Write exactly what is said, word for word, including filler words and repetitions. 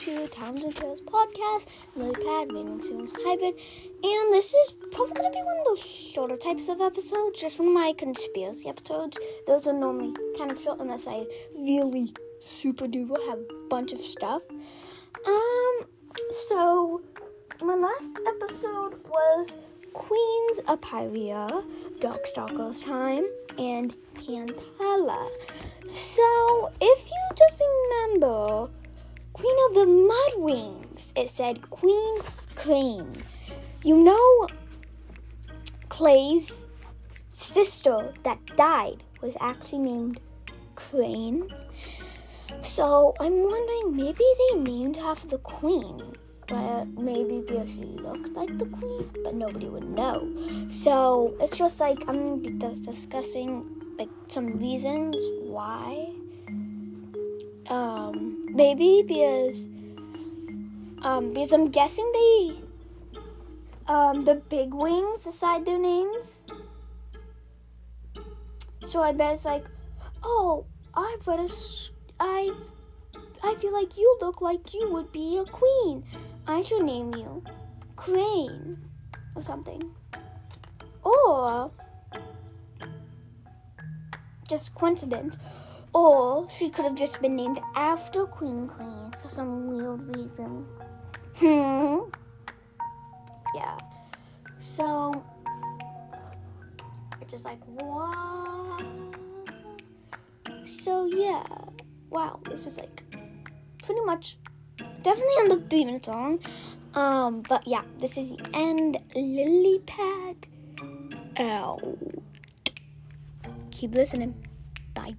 to Times and Tales podcast, LilyPad, Raining Soon Hybrid, and this is probably going to be one of those shorter types of episodes, just one of my conspiracy episodes. Those are normally kind of short unless I really super duper have a bunch of stuff. Um, so my last episode was Queen's Epiria, Dark Stalker's Time, and Panthella. So, if you just remember, Queen of the Mudwings, it said Queen Crane. You know, Clay's sister that died was actually named Crane. So, I'm wondering, maybe they named half of the queen. But maybe because she looked like the queen, but nobody would know. So it's just like I'm gonna be discussing like some reasons why. Um, maybe because um, because I'm guessing they um the big wings decide their names. So I bet it's like, oh, I've read a sh- I I feel like you look like you would be a queen. I should name you Crane or something. Or just coincidence. Or she could have just been named after Queen Crane for some weird reason. Hmm. Yeah. So it's just like, what? So yeah. Wow, this is like pretty much definitely under three minutes long, um but yeah, this is the end. LilyPad out. Keep listening. Bye.